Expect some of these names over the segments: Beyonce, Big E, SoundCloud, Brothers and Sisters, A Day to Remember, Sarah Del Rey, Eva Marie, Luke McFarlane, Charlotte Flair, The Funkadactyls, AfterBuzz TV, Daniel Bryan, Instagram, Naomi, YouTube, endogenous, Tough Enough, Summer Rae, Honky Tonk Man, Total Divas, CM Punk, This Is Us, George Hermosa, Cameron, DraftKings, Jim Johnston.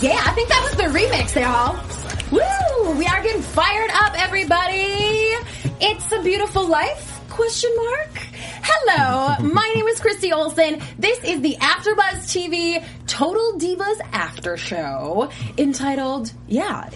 Yeah, I think that was the remix, y'all. Woo! We are getting fired up, everybody. It's a beautiful life? Question mark. Hello, my name is Christy Olson. This is the AfterBuzz TV Total Divas After Show, entitled, yeah,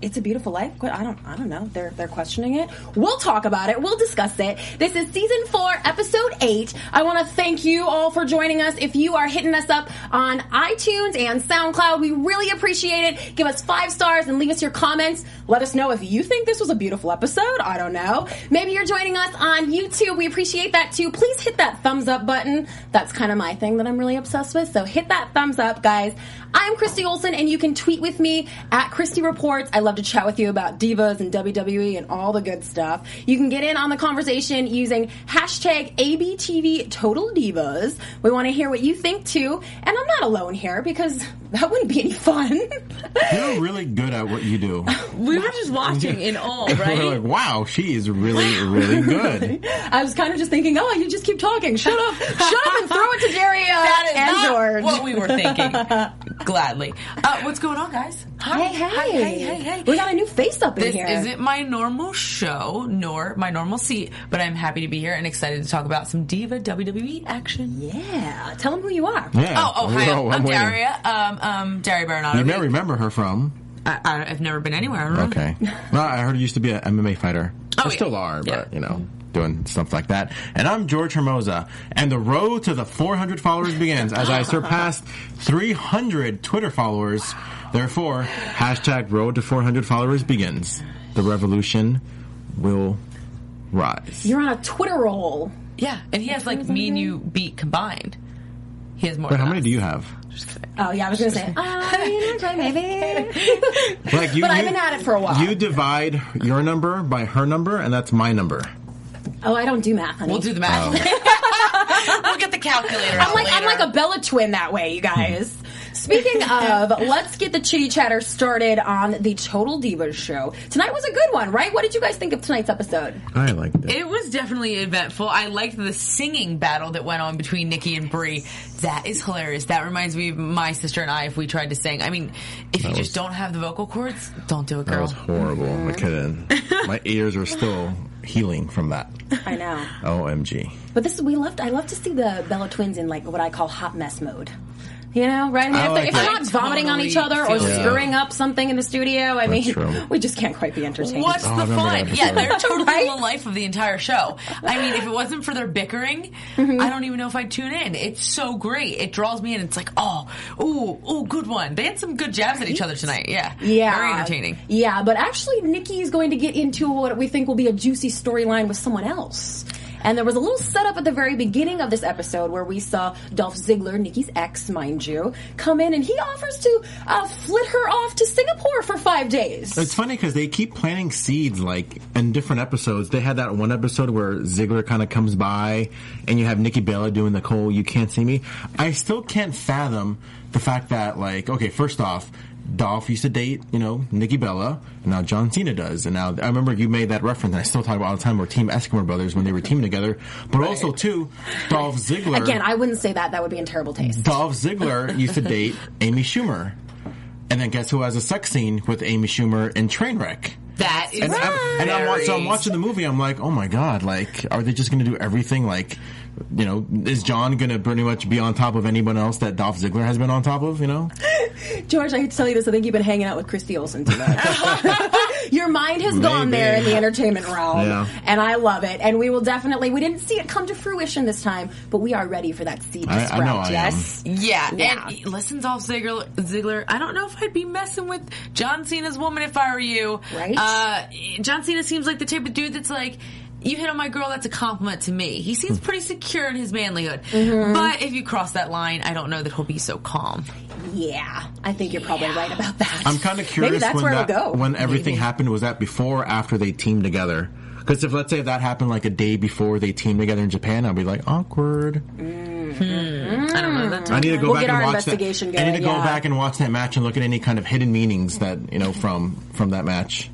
It's a Beautiful Life? I don't know. They're questioning it. We'll talk about it. We'll discuss it. This is Season 4, Episode 8. I want to thank you all for joining us. If you are hitting us up on iTunes and SoundCloud, we really appreciate it. Give us 5 stars and leave us your comments. Let us know if you think this was a beautiful episode. I don't know. Maybe you're joining us on YouTube. We appreciate that, too. Please hit that thumbs up button. That's kind of my thing that I'm really obsessed with, so hit that thumbs up, guys. I'm Christy Olson, and you can tweet with me at Christy Reports. I love to chat with you about divas and WWE and all the good stuff. You can get in on the conversation using hashtag ABTV Total Divas. We want to hear what you think too. And I'm not alone here because that wouldn't be any fun. You're really good at what you do. We were just watching in awe, right? We're like, wow, she is really, really good. I was kind of just thinking, oh, you just keep talking. Shut up. Shut up and throw it to Jerry and George. What we were thinking. Gladly. What's going on, guys? Hi. Hey. We got a new face up in here. This isn't my normal show, nor my normal seat, but I'm happy to be here and excited to talk about some diva WWE action. Yeah. Tell them who you are. Yeah. Oh, hi. Hello, I'm Daria. Daria Baronato. You may remember her from... I've never been anywhere. Okay. Well, I heard you used to be an MMA fighter. Oh, still are, but, you know, doing stuff like that. And I'm George Hermosa, and the road to the 400 followers begins as I surpassed 300 Twitter followers. Therefore, hashtag road to 400 followers begins. The revolution will rise. You're on a Twitter roll. Yeah, and he has, like, me and you beat combined. He has more. But how many do you have? Oh, yeah, I was going to say, maybe. Like but I've been at it for a while. You divide your number by her number, and that's my number. Oh, I don't do math, honey. We'll do the math. Oh. We'll get the calculator out later. I'm like a Bella twin that way, you guys. Speaking of, let's get the chitty chatter started on the Total Divas show. Tonight was a good one, right? What did you guys think of tonight's episode? I liked it. It was definitely eventful. I liked the singing battle that went on between Nikki and Brie. That is hilarious. That reminds me of my sister and I if we tried to sing. I mean, if you just don't have the vocal cords, don't do it, girl. That was horrible. Mm-hmm. I couldn't. My ears are still healing from that. I know. OMG. But I love to see the Bella twins in like what I call hot mess mode. You know, right? If they're not vomiting on each other or screwing up something in the studio, I mean, we just can't quite be entertained. What's the fun? Yeah, they're totally the life of the entire show. I mean, if it wasn't for their bickering, I don't even know if I'd tune in. It's so great. It draws me in. It's like, good one. They had some good jabs at each other tonight. Yeah. Very entertaining. Yeah, but actually, Nikki is going to get into what we think will be a juicy storyline with someone else. And there was a little setup at the very beginning of this episode where we saw Dolph Ziggler, Nikki's ex, mind you, come in and he offers to flit her off to Singapore for 5 days. It's funny because they keep planting seeds like in different episodes. They had that one episode where Ziggler kind of comes by and you have Nikki Bella doing the "You Can't See Me." I still can't fathom the fact that, like, okay, first off, Dolph used to date, you know, Nikki Bella, and now John Cena does. And now I remember you made that reference, and I still talk about all the time, where Team Eskimo Brothers when they were teamed together. But right. also, too, Dolph Ziggler. Again, I wouldn't say that. That would be in terrible taste. Dolph Ziggler used to date Amy Schumer. And then guess who has a sex scene with Amy Schumer in Trainwreck? That is right. So I'm watching the movie. I'm like, oh my god! Like, are they just going to do everything? Like, you know, is John going to pretty much be on top of anyone else that Dolph Ziggler has been on top of? You know, George, I hate to tell you this. I think you've been hanging out with Christy Olson too much. Your mind has gone there in the entertainment realm, and I love it. And we will definitely. We didn't see it come to fruition this time, but we are ready for that seed to sprout. Yes, yeah. And listen, Dolph Ziggler. I don't know if I'd be messing with John Cena's woman if I were you. Right. John Cena seems like the type of dude that's like, you hit on my girl, that's a compliment to me. He seems pretty secure in his manlyhood. Mm-hmm. But if you cross that line, I don't know that he'll be so calm. Yeah. I think you're probably right about that. I'm kind of curious when everything happened. Was that before or after they teamed together? Because if, let's say, that happened like a day before they teamed together in Japan, I'd be like, awkward. I don't know. That I need to go back and watch that. I need to go back and watch that match and look at any kind of hidden meanings that, you know, from that match.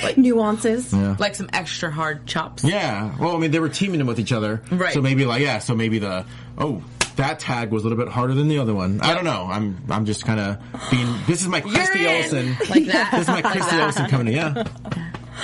Like nuances, like some extra hard chops. Yeah, well, I mean, they were teaming them with each other, right? So maybe, that tag was a little bit harder than the other one. I don't know. I'm just kind of being. This is my Christy Olsen, like that. This is my Christy Olsen coming in. Yeah. That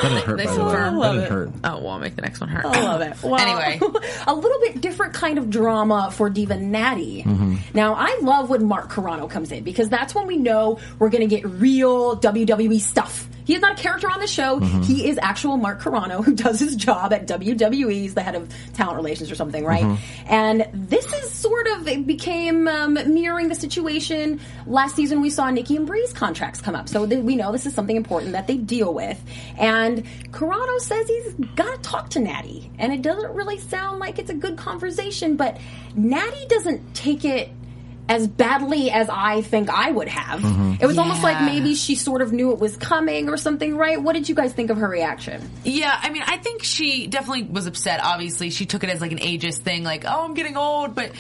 didn't hurt, by the way. That didn't hurt. Oh, well, I'll make the next one hurt. I love it. Well, anyway. A little bit different kind of drama for Diva Natty. Mm-hmm. Now, I love when Mark Carano comes in, because that's when we know we're going to get real WWE stuff. He is not a character on the show. Mm-hmm. He is actual Mark Carano, who does his job at WWE. He's the head of talent relations or something, right? Mm-hmm. And this is sort of, it became mirroring the situation. Last season, we saw Nikki and Brie's contracts come up. So we know this is something important that they deal with. And Carano says he's got to talk to Natty. And it doesn't really sound like it's a good conversation, but Natty doesn't take it as badly as I think I would have. Mm-hmm. It was almost like maybe she sort of knew it was coming or something, right? What did you guys think of her reaction? Yeah, I mean, I think she definitely was upset, obviously. She took it as like an ageist thing, like, oh, I'm getting old, but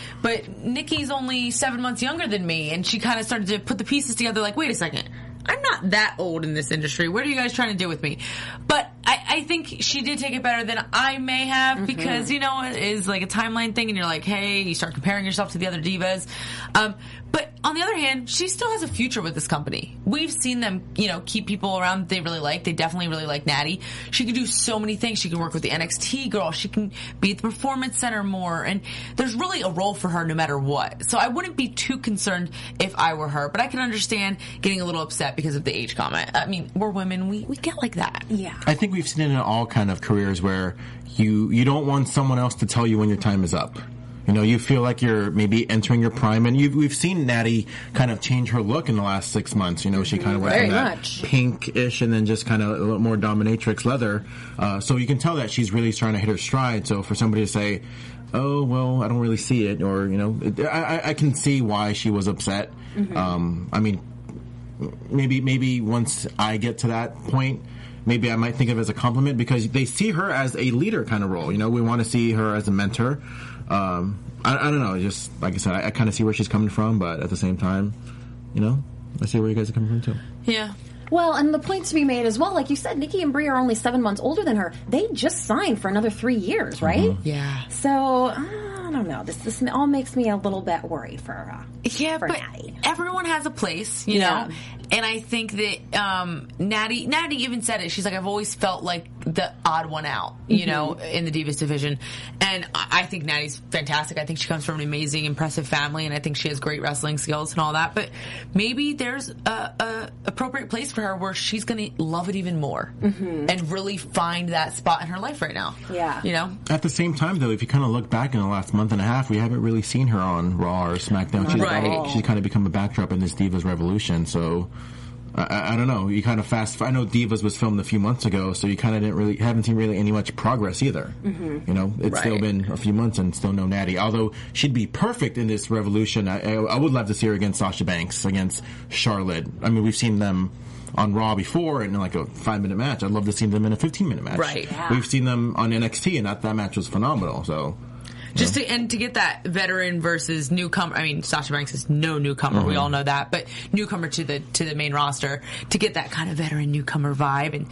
Nikki's only 7 months younger than me, and she kind of started to put the pieces together, like, wait a second, I'm not that old in this industry. What are you guys trying to do with me? But I think she did take it better than I may have, mm-hmm. because, you know, it is like a timeline thing, and you're like, hey, you start comparing yourself to the other divas. But on the other hand, she still has a future with this company. We've seen them, you know, keep people around they really like. They definitely really like Natty. She could do so many things. She can work with the NXT girl. She can be at the Performance Center more. And there's really a role for her no matter what. So I wouldn't be too concerned if I were her. But I can understand getting a little upset because of the age comment. I mean, we're women. We get like that. Yeah. I think we've seen it in all kind of careers where you don't want someone else to tell you when your time is up. You know, you feel like you're maybe entering your prime, and we've seen Natty kind of change her look in the last 6 months. You know, she kind of went from that pink-ish and then just kind of a little more dominatrix leather. So you can tell that she's really trying to hit her stride. So for somebody to say, oh, well, I don't really see it, or, you know, I can see why she was upset. Mm-hmm. I mean, maybe once I get to that point, maybe I might think of it as a compliment, because they see her as a leader kind of role. You know, we want to see her as a mentor. I don't know. Just like I said, I kind of see where she's coming from, but at the same time, you know, I see where you guys are coming from too. Yeah. Well, and the point to be made as well, like you said, Nikki and Brie are only 7 months older than her. They just signed for another 3 years, right? Mm-hmm. Yeah. So I don't know. This all makes me a little bit worried for but Natty. Everyone has a place, you know. And I think that Natty even said it. She's like, I've always felt like the odd one out, you mm-hmm. know, in the Divas division. And I think Natty's fantastic. I think she comes from an amazing, impressive family, and I think she has great wrestling skills and all that. But maybe there's a appropriate place for her where she's going to love it even more mm-hmm. and really find that spot in her life right now. Yeah. You know? At the same time, though, if you kind of look back in the last month and a half, we haven't really seen her on Raw or SmackDown. She's kind of become a backdrop in this Divas revolution, so I don't know. You kind of I know Divas was filmed a few months ago, so you kind of haven't seen really any much progress either. Mm-hmm. You know, it's still been a few months and still no Natty. Although she'd be perfect in this revolution. I would love to see her against Sasha Banks, against Charlotte. I mean, we've seen them on Raw before in like a 5-minute match. I'd love to see them in a 15-minute match. Right. Yeah. We've seen them on NXT, and that match was phenomenal. So. Just to get that veteran versus newcomer. I mean, Sasha Banks is no newcomer. Mm-hmm. We all know that, but newcomer to the main roster, to get that kind of veteran newcomer vibe and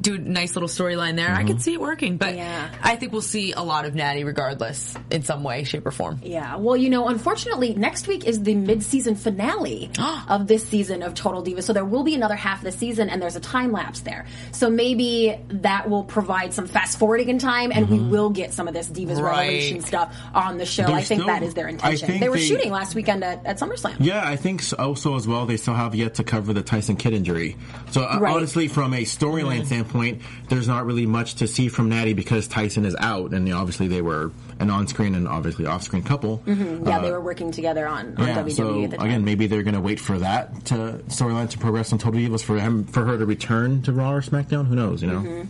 do a nice little storyline there. Mm-hmm. I could see it working, but yeah. I think we'll see a lot of Natty regardless in some way, shape, or form. Yeah. Well, unfortunately, next week is the mid-season finale of this season of Total Divas, so there will be another half of the season, and there's a time lapse there. So maybe that will provide some fast-forwarding in time, and we will get some of this Divas Revolution stuff on the show. There's that is their intention. They were shooting last weekend at SummerSlam. Yeah, I think also as well, they still have yet to cover the Tyson Kidd injury. So honestly, from a storyline standpoint, there's not really much to see from Natty because Tyson is out, and obviously they were an on-screen and obviously off-screen couple. Mm-hmm. Yeah, they were working together on WWE so at the time. Again, maybe they're going to wait for that storyline to progress on Total Divas for her to return to Raw or SmackDown. Who knows? Mm-hmm.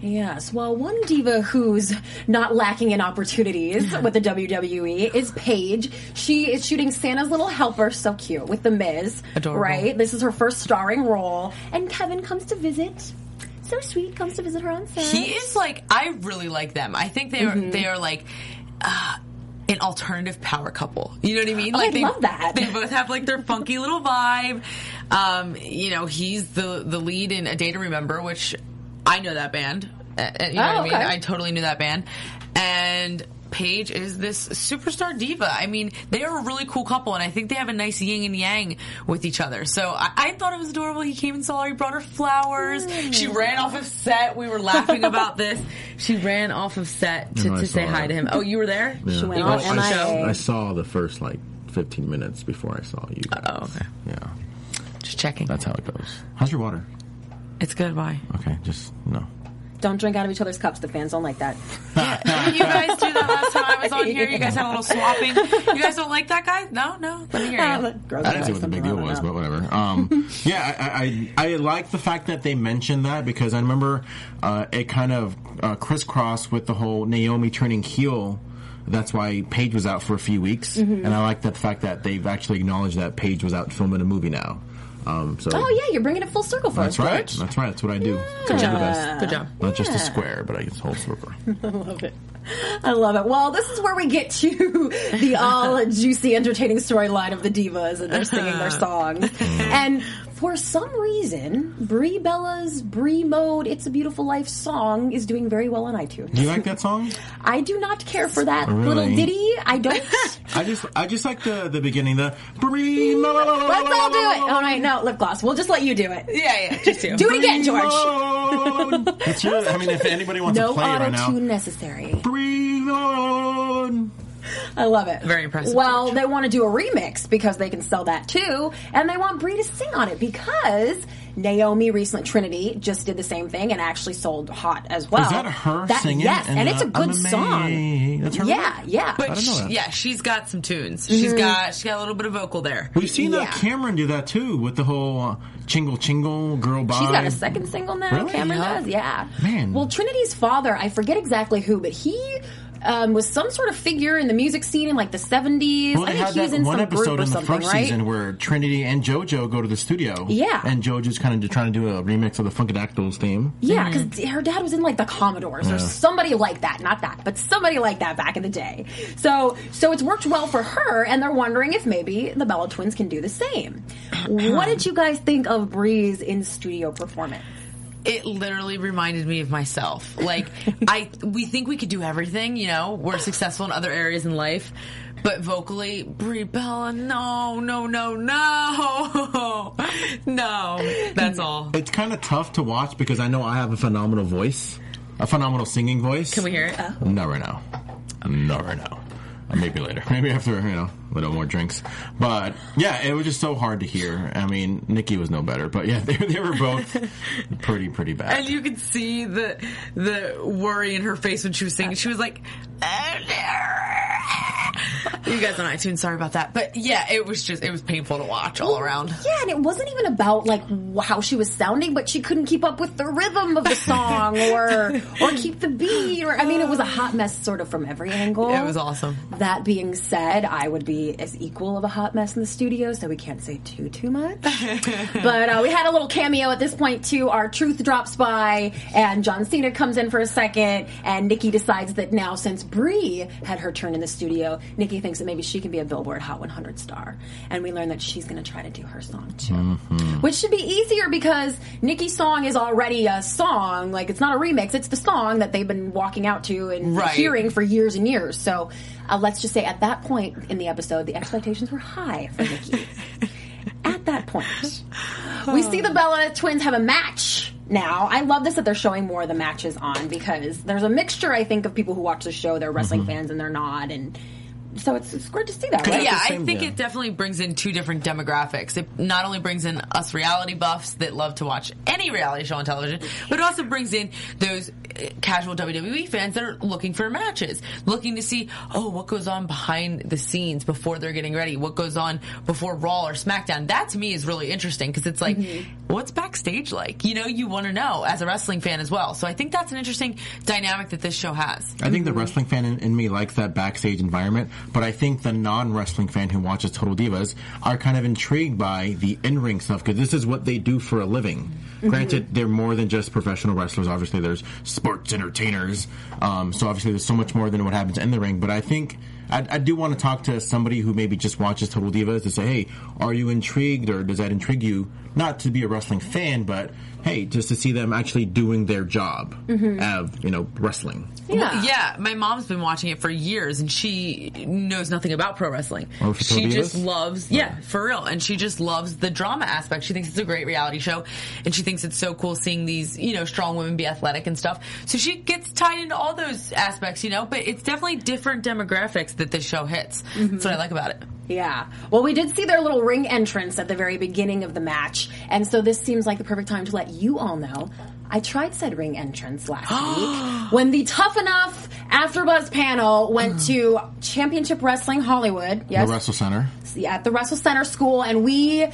Yes. Well, one diva who's not lacking in opportunities with the WWE is Paige. She is shooting Santa's Little Helper, so cute, with The Miz. Adorable. Right? This is her first starring role. And Kevin comes to visit. So sweet. Comes to visit her on set. He is I really like them. I think they are an alternative power couple. You know what I mean? Oh, I love that. They both have their funky little vibe. He's the lead in A Day to Remember, which... I know that band. You know what I mean? I totally knew that band. And Paige is this superstar diva. I mean, they are a really cool couple, and I think they have a nice yin and yang with each other. So I thought it was adorable. He came and saw her. He brought her flowers. She ran off of set. We were laughing about this. She ran off of set to say hi to him. Oh, you were there? Yeah. She went on MIA. I saw the first 15 minutes before I saw you guys. Oh, okay. Yeah. Just checking. That's how it goes. How's your water? It's good, why? Okay, just, no. Don't drink out of each other's cups. The fans don't like that. Yeah, you guys do that last time I was on here. You guys had a little swapping. You guys don't like that guy? No. Let me hear you. I didn't see what the big deal was, but whatever. I like the fact that they mentioned that because I remember it kind of crisscrossed with the whole Naomi turning heel. That's why Paige was out for a few weeks. Mm-hmm. And I like the fact that they've actually acknowledged that Paige was out filming a movie now. You're bringing it full circle for us. That's right. That's what I do. Yeah. Good job. Not just a square, but I get the whole circle. I love it. Well, this is where we get to the all juicy, entertaining storyline of the divas, and they're singing their songs. And for some reason, Brie Bella's Brie Mode, It's a Beautiful Life song is doing very well on iTunes. Do you like that song? I do not care for that little ditty. I don't. I just like the beginning. The Brie. Let's all do it. All right, no lip gloss. We'll just let you do it. Yeah, just do. Do it again, George. If anybody wants to play it right now. No auto-tune necessary. Brie Mode. I love it. Very impressive. Well, George. They want to do a remix because they can sell that too, and they want Brie to sing on it because Naomi recently, Trinity, just did the same thing and actually sold hot as well. Is that her singing? Yes, and it's a good song. That's her. Yeah. But I don't know that. Yeah, she's got some tunes. Mm-hmm. She's got a little bit of vocal there. We've seen Cameron do that too with the whole chingle chingle girl bye. She's got a second single now. Really? Cameron does. Yeah. Man. Well, Trinity's father, I forget exactly who, but he was some sort of figure in the music scene in the 70s. Well, I think he's in some group or something, right? One episode in the first season where Trinity and JoJo go to the studio. Yeah. And JoJo's kind of trying to do a remix of the Funkadactyls theme. Yeah, because her dad was in the Commodores or somebody like that. Not that, but somebody like that back in the day. So it's worked well for her, and they're wondering if maybe the Bella twins can do the same. What did you guys think of Brie's in-studio performance? It literally reminded me of myself. We think we could do everything, We're successful in other areas in life. But vocally, Brie Bella, no. No, that's all. It's kind of tough to watch because I know I have a phenomenal voice. A phenomenal singing voice. Can we hear it? No, right now. Maybe later. Maybe after, a little more drinks. But, yeah, it was just so hard to hear. I mean, Nikki was no better. But, yeah, they were both pretty bad. And you could see the worry in her face when she was singing. She was like... You guys on iTunes, sorry about that. But yeah, it was just, it was painful to watch all around. Yeah, and it wasn't even about like how she was sounding, but she couldn't keep up with the rhythm of the song or keep the beat. Or I mean, it was a hot mess sort of from every angle. Yeah, it was awesome. That being said, I would be as equal of a hot mess in the studio, so we can't say too much. But we had a little cameo at this point too. Our Truth drops by, and John Cena comes in for a second, and Nikki decides that now since Brie had her turn in the studio, Nikki thinks that maybe she can be a Billboard Hot 100 star. And we learn that she's going to try to do her song too. Mm-hmm. Which should be easier because Nikki's song is already a song. Like, it's not a remix. It's the song that they've been walking out to and hearing for years and years. So let's just say at that point in the episode, the expectations were high for Nikki. At that point, we see the Bella twins have a match. Now, I love this that they're showing more of the matches on because there's a mixture, I think, of people who watch the show. They're wrestling fans and they're not, and so it's great to see that, right? Yeah, I think it definitely brings in two different demographics. It not only brings in us reality buffs that love to watch any reality show on television, but it also brings in those casual WWE fans that are looking for matches, looking to see, oh, what goes on behind the scenes before they're getting ready, what goes on before Raw or SmackDown. That, to me, is really interesting because it's like, what's backstage like? You know, you want to know as a wrestling fan as well. So I think that's an interesting dynamic that this show has. I think the wrestling fan in me likes that backstage environment, but I think the non-wrestling fan who watches Total Divas are kind of intrigued by the in-ring stuff because this is what they do for a living. Granted, they're more than just professional wrestlers. Obviously, there's sports entertainers. So obviously there's so much more than what happens in the ring. But I think I do want to talk to somebody who maybe just watches Total Divas to say, hey, are you intrigued or does that intrigue you? Not to be a wrestling fan, but hey, just to see them actually doing their job of, you know, wrestling. Yeah. Well, yeah, my mom's been watching it for years and she knows nothing about pro wrestling. Oh, she just loves, for real, and she just loves the drama aspect. She thinks it's a great reality show and she thinks it's so cool seeing these, you know, strong women be athletic and stuff. So she gets tied into all those aspects, you know, but it's definitely different demographics that this show hits. That's what I like about it. Yeah. Well, we did see their little ring entrance at the very beginning of the match, and so this seems like the perfect time to let you all know I tried said ring entrance last week when the Tough Enough AfterBuzz panel went to Championship Wrestling Hollywood. Yes. The Wrestle Center. Yeah, at the Wrestle Center School, and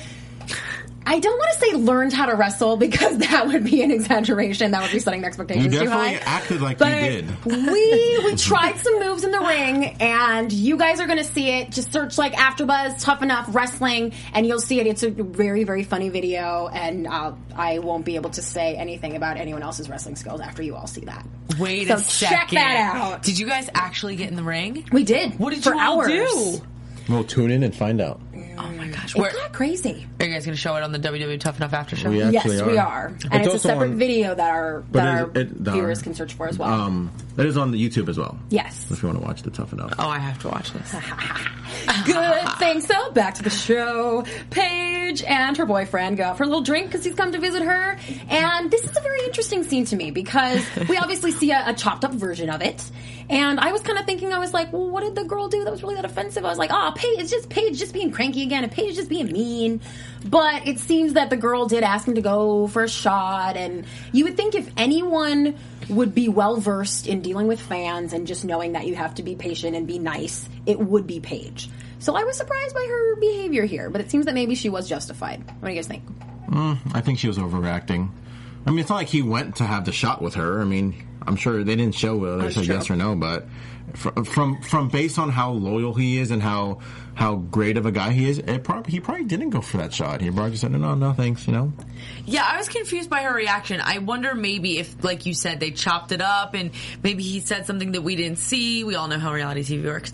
I don't want to say learned how to wrestle because that would be an exaggeration. That would be setting the expectations too high. You definitely acted like you did. We tried some moves in the ring, and you guys are going to see it. Just search like AfterBuzz Tough Enough Wrestling, and you'll see it. It's a very, very funny video, and I won't be able to say anything about anyone else's wrestling skills after you all see that. Wait a second. Check that out. Did you guys actually get in the ring? We did. What did you all do? We'll tune in and find out. Oh my gosh. It got crazy. Are you guys going to show it on the WWE Tough Enough After Show? Yes, we are. And it's a separate video that our viewers can search for as well. That is on the YouTube as well. Yes. If you want to watch the Tough Enough. Oh, I have to watch this. Good thing. So back to the show. Paige and her boyfriend go out for a little drink because he's come to visit her. And this is a very interesting scene to me because we obviously see a chopped up version of it. And I was kind of thinking, I was like, well, what did the girl do that was really that offensive? I was like, oh, Paige just being cranky again, and Paige just being mean. But it seems that the girl did ask him to go for a shot, and you would think if anyone would be well-versed in dealing with fans and just knowing that you have to be patient and be nice, it would be Paige. So I was surprised by her behavior here, but it seems that maybe she was justified. What do you guys think? I think she was overreacting. I mean, it's not like he went to have the shot with her. I mean, I'm sure they didn't show whether they said yes or no, but from based on how loyal he is and how great of a guy he is, he probably didn't go for that shot. He probably just said, no, thanks, you know? Yeah, I was confused by her reaction. I wonder maybe if, like you said, they chopped it up and maybe he said something that we didn't see. We all know how reality TV works.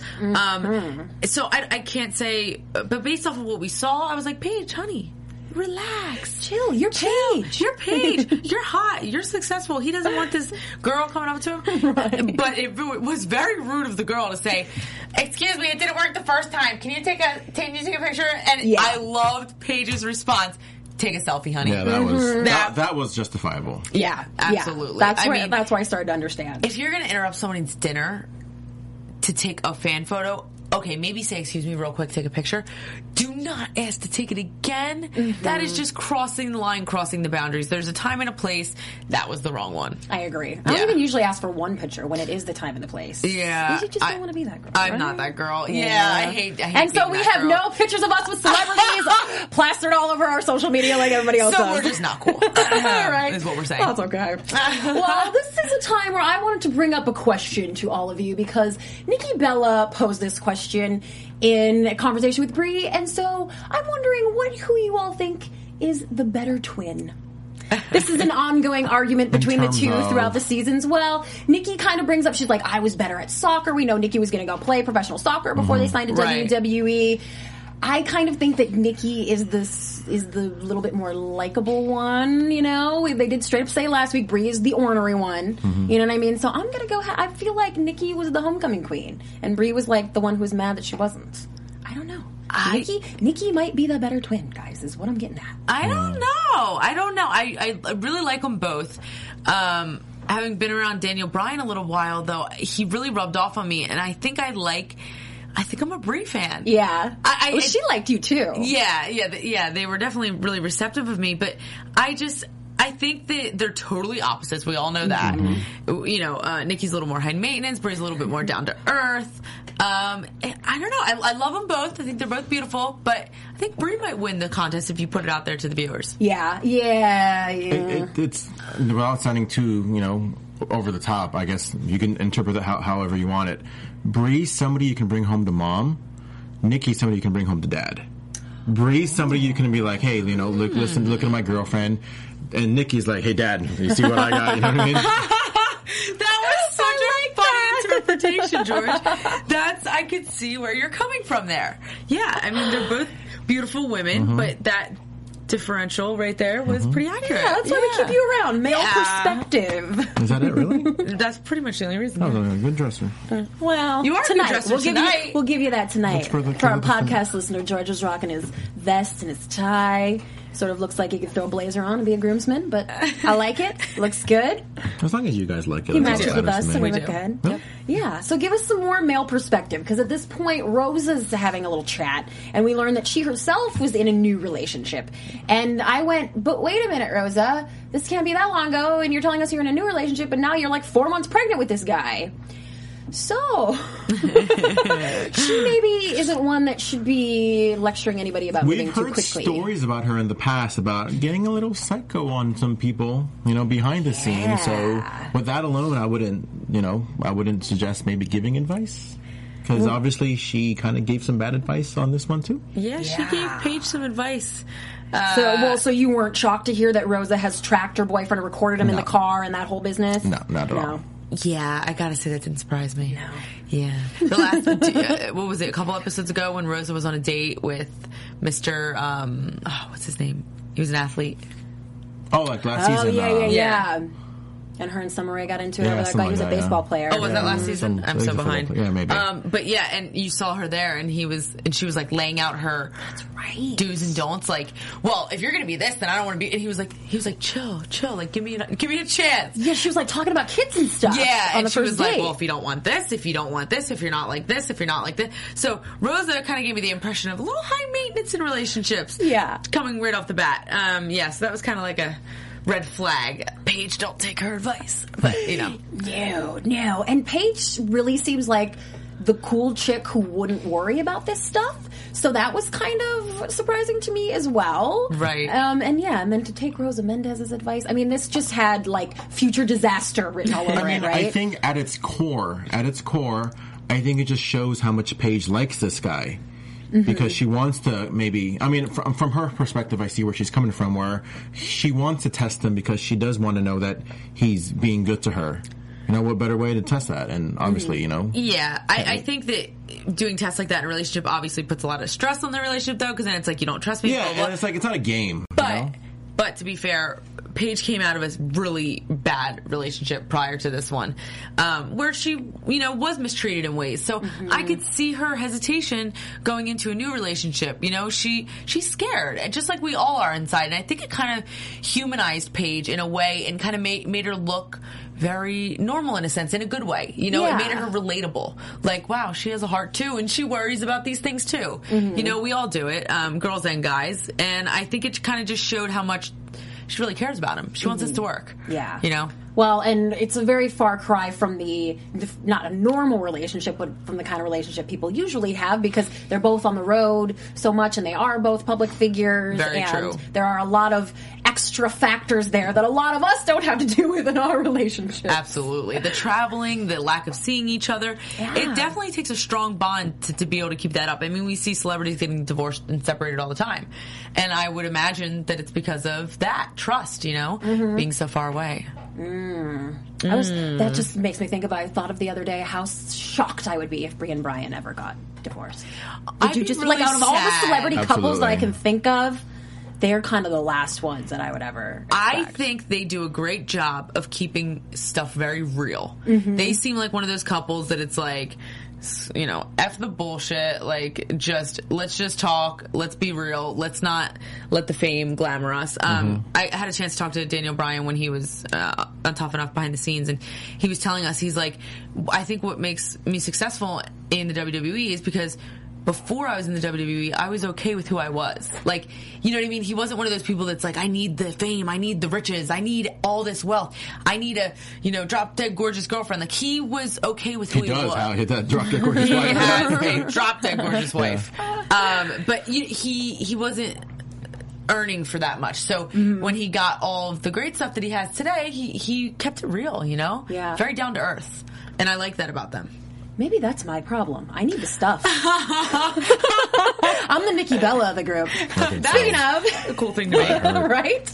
So I can't say, but based off of what we saw, I was like, Paige, honey. Relax. Chill. You're Paige. You're hot. You're successful. He doesn't want this girl coming up to him. Right. But it was very rude of the girl to say, excuse me, it didn't work the first time. Can you take a picture? And I loved Paige's response. Take a selfie, honey. Yeah, that was that was justifiable. Yeah. Absolutely. That's where I started to understand. If you're going to interrupt someone's dinner to take a fan photo, okay, maybe say, excuse me, real quick, take a picture. Do not ask to take it again. Mm-hmm. That is just crossing the line, crossing the boundaries. There's a time and a place. That was the wrong one. I agree. I don't even usually ask for one picture when it is the time and the place. Yeah. You just don't want to be that girl. I'm not that girl. Yeah, I hate and so we have no pictures of us with celebrities plastered all over our social media like everybody else does. So we're just not cool. Right? Is what we're saying. That's okay. Well, this is a time where I wanted to bring up a question to all of you because Nikki Bella posed this question in a conversation with Brie, and so I'm wondering who you all think is the better twin. This is an ongoing argument between the two throughout the seasons. Well, Nikki kind of brings up, she's like, I was better at soccer. We know Nikki was going to go play professional soccer before they signed to WWE. I kind of think that Nikki is the little bit more likable one, you know? They did straight up say last week, Brie is the ornery one, you know what I mean? So I'm going to go, I feel like Nikki was the homecoming queen, and Brie was like the one who was mad that she wasn't. I don't know. Nikki might be the better twin, guys, is what I'm getting at. I don't know. I really like them both. Having been around Daniel Bryan a little while, though, he really rubbed off on me, and I think I'm a Brie fan. Yeah. She liked you too. Yeah. They were definitely really receptive of me, but I think that they're totally opposites. We all know that. Mm-hmm. You know, Nikki's a little more high maintenance, Brie's a little bit more down to earth. I don't know. I love them both. I think they're both beautiful, but I think Brie might win the contest if you put it out there to the viewers. Yeah. It's without sounding too, you know, over the top, I guess you can interpret it however you want it. Brie's somebody you can bring home to mom. Nikki's somebody you can bring home to dad. Brie's somebody you can be like, hey, you know, look at my girlfriend. And Nikki's like, hey, dad, you see what I got? You know what I mean? That was such a fun interpretation, George. I could see where you're coming from there. Yeah, I mean, they're both beautiful women, but that differential right there was pretty accurate. Yeah, that's why we keep you around. Male perspective. Is that it, really? That's pretty much the only reason. Oh, no, good dresser. Well, you are tonight. A good dresser tonight. We'll give you that tonight. For our podcast listener, George was rocking his vest and his tie. Sort of looks like he could throw a blazer on and be a groomsman, but I like it. Looks good. As long as you guys like it. He matches with us, so we look good. Yep. Yeah, so give us some more male perspective, because at this point, Rosa's having a little chat, and we learned that she herself was in a new relationship. And I went, but wait a minute, Rosa. This can't be that long ago, and you're telling us you're in a new relationship, but now you're like 4 months pregnant with this guy. So, she maybe isn't one that should be lecturing anybody about moving too quickly. We've heard stories about her in the past about getting a little psycho on some people, you know, behind the scenes. So, with that alone, I wouldn't suggest maybe giving advice. Because obviously she kind of gave some bad advice on this one, too. Yeah, she gave Paige some advice. So you weren't shocked to hear that Rosa has tracked her boyfriend and recorded him in the car and that whole business? No, not at all. Yeah, I gotta say that didn't surprise me. No. Yeah. The last, what was it, a couple episodes ago when Rosa was on a date with Mr., what's his name? He was an athlete. Oh, like last season. Yeah. And her and Summer Rae got into it over that guy. He was a baseball player. Oh, was that last season? I'm so behind. Yeah, maybe. But yeah, and you saw her there, and she was like laying out her do's and don'ts. Like, well, if you're gonna be this, then I don't want to be. And he was like, chill, like give me a chance. Yeah, she was like talking about kids and stuff. Yeah, and she was like, well, if you don't want this, if you're not like this, So Rosa kind of gave me the impression of a little high maintenance in relationships. Yeah, coming right off the bat. So that was kind of like a red flag. Paige, don't take her advice. But, you know. No. And Paige really seems like the cool chick who wouldn't worry about this stuff. So that was kind of surprising to me as well. Right. And then to take Rosa Mendez's advice. I mean, this just had, like, future disaster written all over it, right? I think at its core, I think it just shows how much Paige likes this guy. Mm-hmm. Because she wants to maybe... I mean, from her perspective, I see where she's coming from, where she wants to test him because she does want to know that he's being good to her. You know, what better way to test that? And obviously, you know... Yeah, I think that doing tests like that in a relationship obviously puts a lot of stress on the relationship, though, because then it's like, you don't trust me. Yeah, and it's like, it's not a game. But to be fair... Paige came out of a really bad relationship prior to this one, where she, was mistreated in ways. So I could see her hesitation going into a new relationship. She's scared, just like we all are inside. And I think it kind of humanized Paige in a way, and kind of made her look very normal in a sense, in a good way. It made her relatable. Like, wow, she has a heart too, and she worries about these things too. We all do it, girls and guys. And I think it kind of just showed how much she really cares about him. She wants this to work. Yeah. Well, and it's a very far cry from not a normal relationship, but from the kind of relationship people usually have, because they're both on the road so much, and they are both public figures. Very true. There are a lot of extra factors there that a lot of us don't have to deal with in our relationship. Absolutely. The traveling, the lack of seeing each other. Yeah. It definitely takes a strong bond to be able to keep that up. I mean, we see celebrities getting divorced and separated all the time. And I would imagine that it's because of that trust, being so far away. That just makes me think about, I thought of the other day how shocked I would be if Brie and Brian ever got divorced. Would you just, really like, out of all the celebrity couples that I can think of, they're kind of the last ones that I would ever expect. I think they do a great job of keeping stuff very real. They seem like one of those couples that it's like, F the bullshit, let's just talk, let's be real, let's not let the fame glamour us. I had a chance to talk to Daniel Bryan when he was on Tough Enough behind the scenes, and he was telling us, he's like, I think what makes me successful in the WWE is because before I was in the WWE, I was okay with who I was. Like, you know what I mean? He wasn't one of those people that's like, I need the fame, I need the riches, I need all this wealth, I need a, drop dead gorgeous girlfriend. Like, he was okay with who he was. How he does drop dead gorgeous wife. Right? Drop dead gorgeous wife. Yeah. But he wasn't earning for that much. So when he got all of the great stuff that he has today, he kept it real, Yeah. Very down to earth. And I like that about them. Maybe that's my problem. I need the stuff. I'm the Nikki Bella of the group. Speaking of, a cool thing to me, right?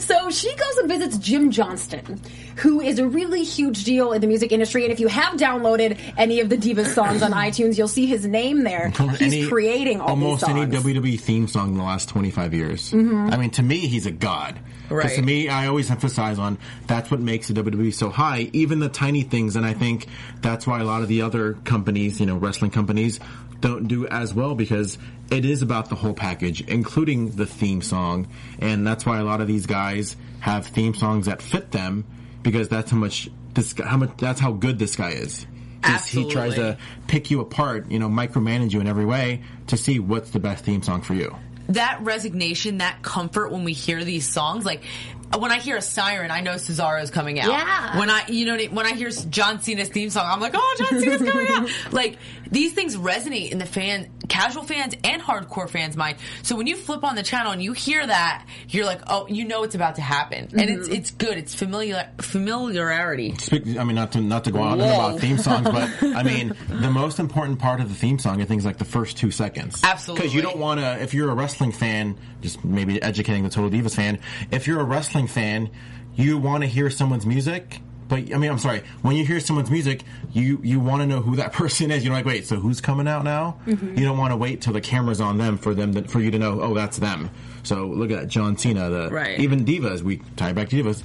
So she goes and visits Jim Johnston, who is a really huge deal in the music industry. And if you have downloaded any of the Divas songs on iTunes, you'll see his name there. He's creating all these songs. Almost any WWE theme song in the last 25 years. I mean, to me, he's a god. Because to me, I always emphasize on that's what makes the WWE so high, even the tiny things. And I think that's why a lot of the other companies, wrestling companies, don't do as well, because it is about the whole package, including the theme song. And that's why a lot of these guys have theme songs that fit them, because that's that's how good this guy is. He tries to pick you apart, micromanage you in every way to see what's the best theme song for you. That resignation, that comfort when we hear these songs, like when I hear a siren, I know Cesaro's coming out. Yeah. When I hear John Cena's theme song, I'm like, oh, John Cena's coming out. Like, these things resonate in the casual fans and hardcore fans' mind. So when you flip on the channel and you hear that, you're like, oh, it's about to happen. And it's good. It's familiarity. Not to go on about theme songs, but I mean, the most important part of the theme song, I think, is like the first 2 seconds. Absolutely. Because you don't want to, if you're a wrestling fan, just maybe educating the Total Divas fan, if you're a wrestling fan, you want to hear someone's music, but when you hear someone's music, you want to know who that person is. You're like, wait, so who's coming out now? You don't want to wait till the camera's on them for you to know, oh, that's them. So look at John Cena, even Divas, we tie back to Divas,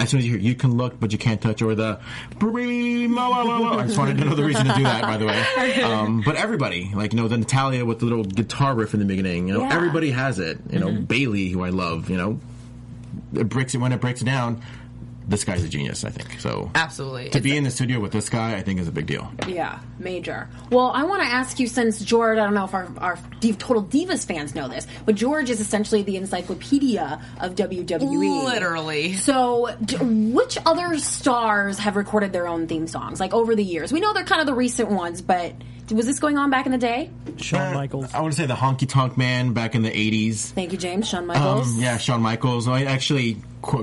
as soon as you hear, you can look, but you can't touch, or the Brie Mode. I just wanted to know the reason to do that, by the way. But everybody, the Natalia with the little guitar riff in the beginning, everybody has it. Bailey, who I love, it breaks down. This guy's a genius, I think. So absolutely, to be in the studio with this guy, I think, is a big deal. Yeah, major. Well, I want to ask you, since George, I don't know if our Total Divas fans know this, but George is essentially the encyclopedia of WWE. Literally. So, which other stars have recorded their own theme songs, over the years? We know they're kind of the recent ones, but was this going on back in the day? Shawn Michaels. I want to say the Honky Tonk Man back in the 80s. Thank you, James. Shawn Michaels. Shawn Michaels. Actually,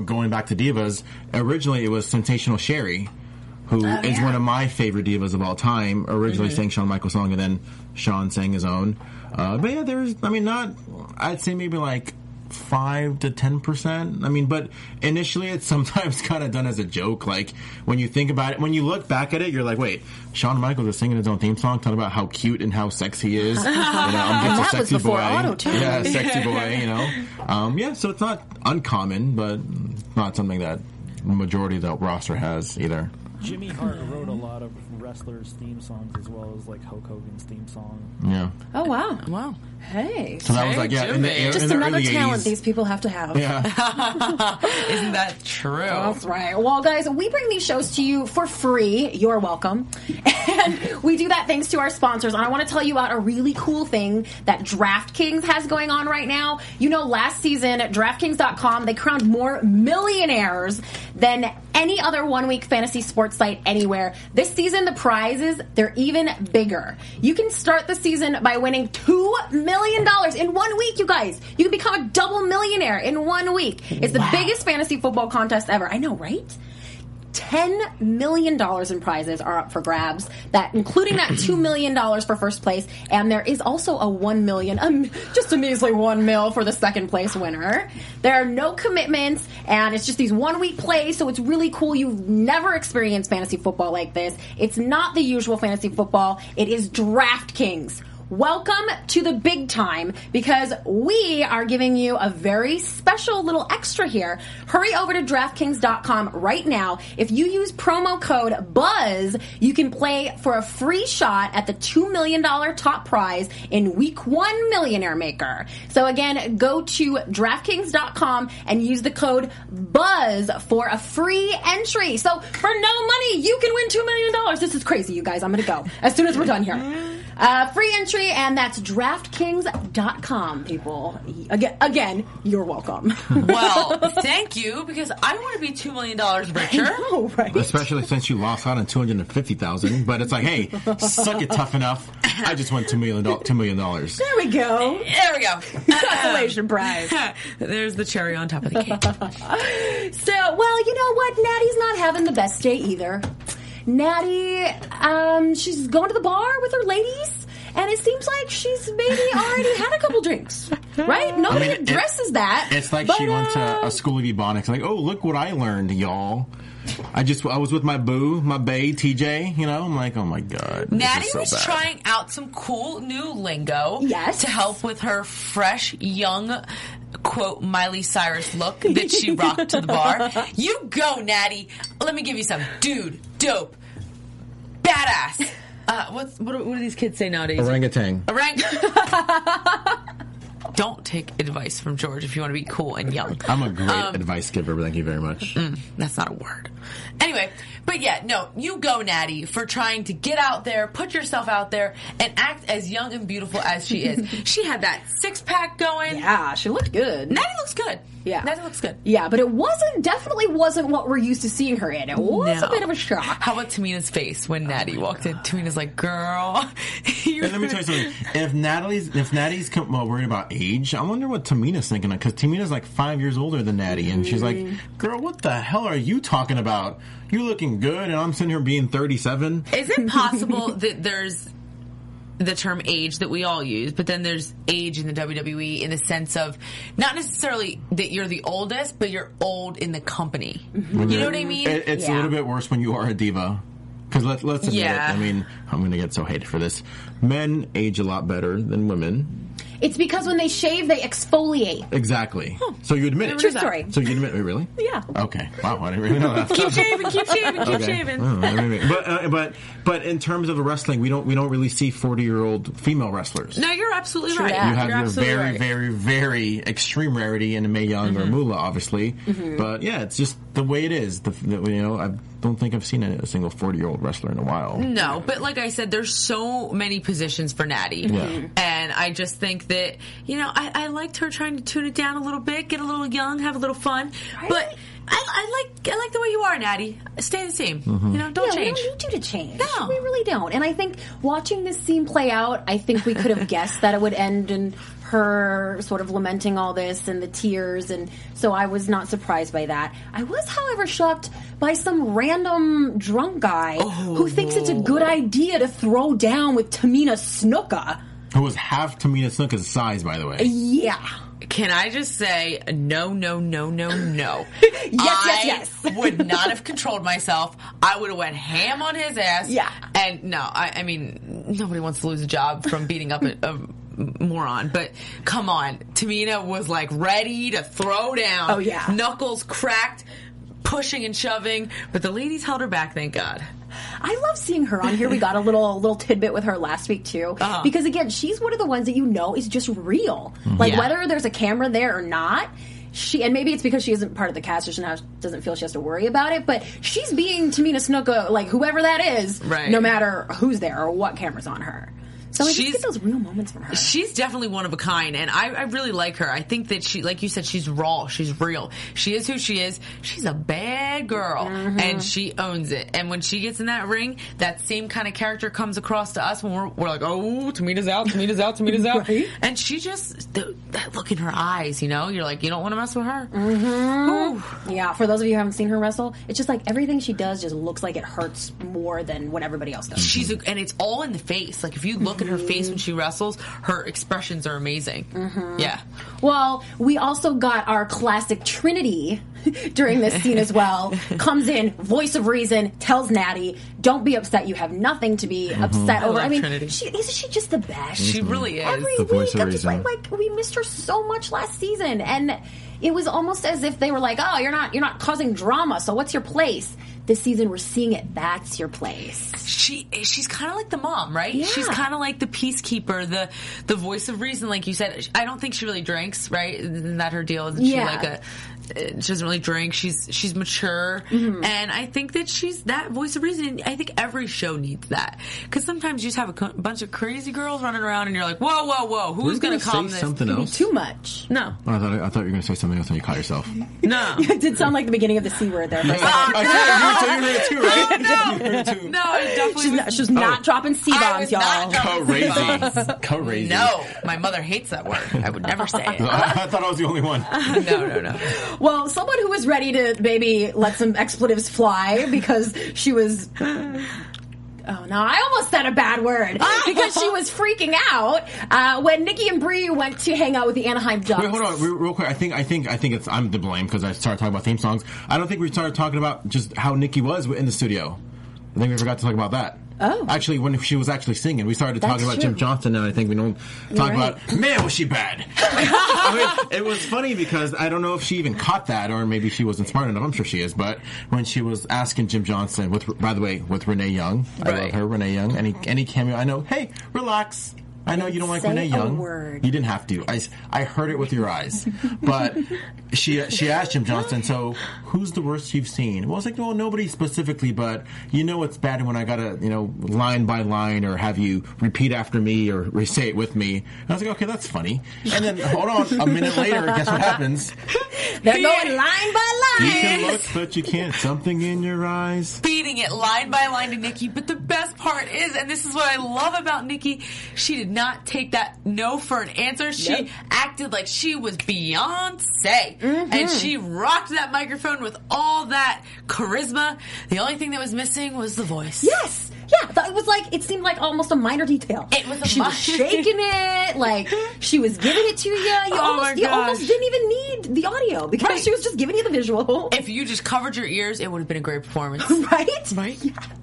going back to Divas, originally it was Sensational Sherry, who is one of my favorite Divas of all time, originally sang Shawn Michaels' song, and then Shawn sang his own. But there's, I'd say maybe 5 to 10%. I mean, but initially it's sometimes kind of done as a joke. Like, when you think about it, when you look back at it, you're like, wait, Shawn Michaels is singing his own theme song, talking about how cute and how sexy he is. You know, I'm just a sexy boy. Yeah, sexy boy, you know. Yeah, so it's not uncommon, but not something that the majority of the roster has either. Jimmy Hart wrote a lot of wrestlers' theme songs as well as, like, Hulk Hogan's theme song. Yeah. Oh, wow. Wow. Hey. So that was, like, yeah, in the, just in the another early talent 80s. These people have to have. Yeah. Isn't that true? That's right. Well, guys, we bring these shows to you for free. You're welcome. And we do that thanks to our sponsors. And I want to tell you about a really cool thing that DraftKings has going on right now. You know, last season at DraftKings.com, they crowned more millionaires than any other one-week fantasy sports site anywhere. This season, the prizes, they're even bigger. You can start the season by winning $2 million in 1 week, you guys. You can become a double millionaire in 1 week. It's the biggest fantasy football contest ever. I know, right? $10 million in prizes are up for grabs, that including that $2 million for first place, and there is also a $1 million, just a measly $1 million for the second place winner. There are no commitments, and it's just these one-week plays, so it's really cool. You've never experienced fantasy football like this. It's not the usual fantasy football. It is DraftKings. Welcome to the big time, because we are giving you a very special little extra here. Hurry over to DraftKings.com right now. If you use promo code BUZZ, you can play for a free shot at the $2 million top prize in Week 1 Millionaire Maker. So again, go to DraftKings.com and use the code BUZZ for a free entry. So for no money, you can win $2 million. This is crazy, you guys. I'm going to go as soon as we're done here. Free entry, and that's DraftKings.com, people. Again, you're welcome. Well, thank you, because I want to be $2 million richer. I know, right? Especially since you lost out on $250,000, but it's like, hey, suck it, Tough Enough. I just won $2 million. There we go. There we go. Consolation prize. There's the cherry on top of the cake. So, well, you know what? Natty's not having the best day either. Natty, she's going to the bar with her ladies, and it seems like she's maybe already had a couple drinks, right? Nobody addresses that. It's like she went to a school of ebonics, like, oh, look what I learned, y'all. I was with my boo, my bae, TJ, you know? I'm like, oh, my God. Natty was trying out some cool new lingo to help with her fresh, young, quote, Miley Cyrus look that she rocked to the bar. You go, Natty. Let me give you some. Dude, dope, badass. What do these kids say nowadays? Orangutan. Don't take advice from George if you want to be cool and young. I'm a great advice giver, but thank you very much. That's not a word. Anyway, but yeah, no, you go, Natty, for trying to get out there, put yourself out there, and act as young and beautiful as she is. She had that six-pack going. Yeah, she looked good. Natty looks good. Yeah. Natty looks good. Yeah, but it definitely wasn't what we're used to seeing her in. It was a bit of a shock. How about Tamina's face when Natty walked in? Tamina's like, girl. And let me tell you something. If Natty's worried about age, I wonder what Tamina's thinking of, because Tamina's like 5 years older than Natty, and she's like, girl, what the hell are you talking about? You're looking good, and I'm sitting here being 37. Is it possible that there's the term age that we all use, but then there's age in the WWE in the sense of not necessarily that you're the oldest, but you're old in the company. You know what I mean? It's a little bit worse when you are a diva. Because let's admit it. I mean, I'm going to get so hated for this. Men age a lot better than women. It's because when they shave, they exfoliate. Exactly. Huh. So you admit it. True story. So you admit it, really? Yeah. Okay. Wow, I didn't really know that. Keep shaving. Oh, but in terms of wrestling, we don't really see 40-year-old female wrestlers. No, you're absolutely right. Yeah. You have your very, very, very extreme rarity in Mae Young or Moolah, obviously. But yeah, it's just the way it is. I don't think I've seen a single 40-year-old wrestler in a while. No, but like I said, there's so many positions for Natty. Yeah. And I just think that, you know, I liked her trying to tune it down a little bit, get a little young, have a little fun. Right? But I like the way you are, Natty. Stay the same. You know, don't change. We don't need you to change. No. We really don't. And I think watching this scene play out, I think we could have guessed that it would end in her sort of lamenting all this and the tears, and so I was not surprised by that. I was, however, shocked by some random drunk guy who thinks it's a good idea to throw down with Tamina Snuka. who was half Tamina Snuka's size, by the way. Yeah. Can I just say, no. Yes. Would not have controlled myself. I would have went ham on his ass. Yeah. And no, I mean, nobody wants to lose a job from beating up a moron. But come on. Tamina was like ready to throw down. Oh, yeah. Knuckles cracked, pushing and shoving. But the ladies held her back, thank God. I love seeing her on here. We got a little tidbit with her last week, too. Uh-huh. Because, again, she's one of the ones that you know is just real. Like, yeah. Whether there's a camera there or not, and maybe it's because she isn't part of the cast, so she doesn't feel she has to worry about it, but she's being Tamina Snuka, like, whoever that is, right. No matter who's there or what camera's on her. So I just get those real moments from her. She's definitely one of a kind, and I really like her. I think that she, like you said, she's raw. She's real. She is who she is. She's a bad girl, mm-hmm. and she owns it. And when she gets in that ring, that same kind of character comes across to us when we're like, oh, Tamina's out. Right? And she just, that look in her eyes, you know? You're like, you don't want to mess with her. Mm-hmm. Yeah, for those of you who haven't seen her wrestle, it's just like everything she does just looks like it hurts more than what everybody else does. And it's all in the face. Like, if you look at her face when she wrestles, her expressions are amazing. Mm-hmm. Yeah. Well, we also got our classic Trinity during this scene as well. Comes in, voice of reason, tells Natty, "Don't be upset. You have nothing to be upset over." I mean, isn't she just the best? She really is. Every week, I'm just like, we missed her so much last season, and it was almost as if they were like, "Oh, you're not causing drama. So what's your place?" This season, we're seeing it. That's your place. She's kind of like the mom, right? Yeah. She's kind of like the peacekeeper, the voice of reason, like you said. I don't think she really drinks, right? Isn't that her deal? Isn't she like she doesn't really drink. She's mature, and I think that she's that voice of reason. I think every show needs that, because sometimes you just have a bunch of crazy girls running around, and you're like, whoa, who's going to calm this? Something else? Too much? No. Oh, I thought you were going to say something else, and you caught yourself. No, it did sound like the beginning of the C word there. For No, definitely. She's not dropping C bombs, y'all. Crazy. No, my mother hates that word. I would never say it. I thought I was the only one. No. Well, someone who was ready to maybe let some expletives fly because she was... Oh, no, I almost said a bad word because she was freaking out when Nikki and Brie went to hang out with the Anaheim Ducks. Wait, hold on, real quick. I think I'm to blame because I started talking about theme songs. I don't think we started talking about just how Nikki was in the studio. I think we forgot to talk about that. Oh. Actually, when she was actually singing, we started talking about Jim Johnston, and I think we don't talk about, man, was she bad. I mean, it was funny because I don't know if she even caught that, or maybe she wasn't smart enough. I'm sure she is, but when she was asking Jim Johnston, by the way, with Renee Young, I love her, Renee Young, any cameo, I know, hey, relax. I know you don't like Renee Young. Word. You didn't have to. I heard it with your eyes. But she asked Jim Johnston, so who's the worst you've seen? Well, it's like, well, nobody specifically, but you know it's bad when I gotta, line by line, or have you repeat after me or say it with me. And I was like, okay, that's funny. And then, hold on, a minute later, guess what happens? They're going line by line. You can look, but you can't. Something in your eyes. Feeding it line by line to Nikki. But the best part is, and this is what I love about Nikki, she did not take that no for an answer. She acted like she was Beyonce, and she rocked that microphone with all that charisma. The only thing that was missing was the voice. Yes. Yeah, it was like, it seemed like almost a minor detail. It was she was shaking it, like, she was giving it to you. You almost didn't even need the audio, because she was just giving you the visual. If you just covered your ears, it would have been a great performance. Right? Yeah.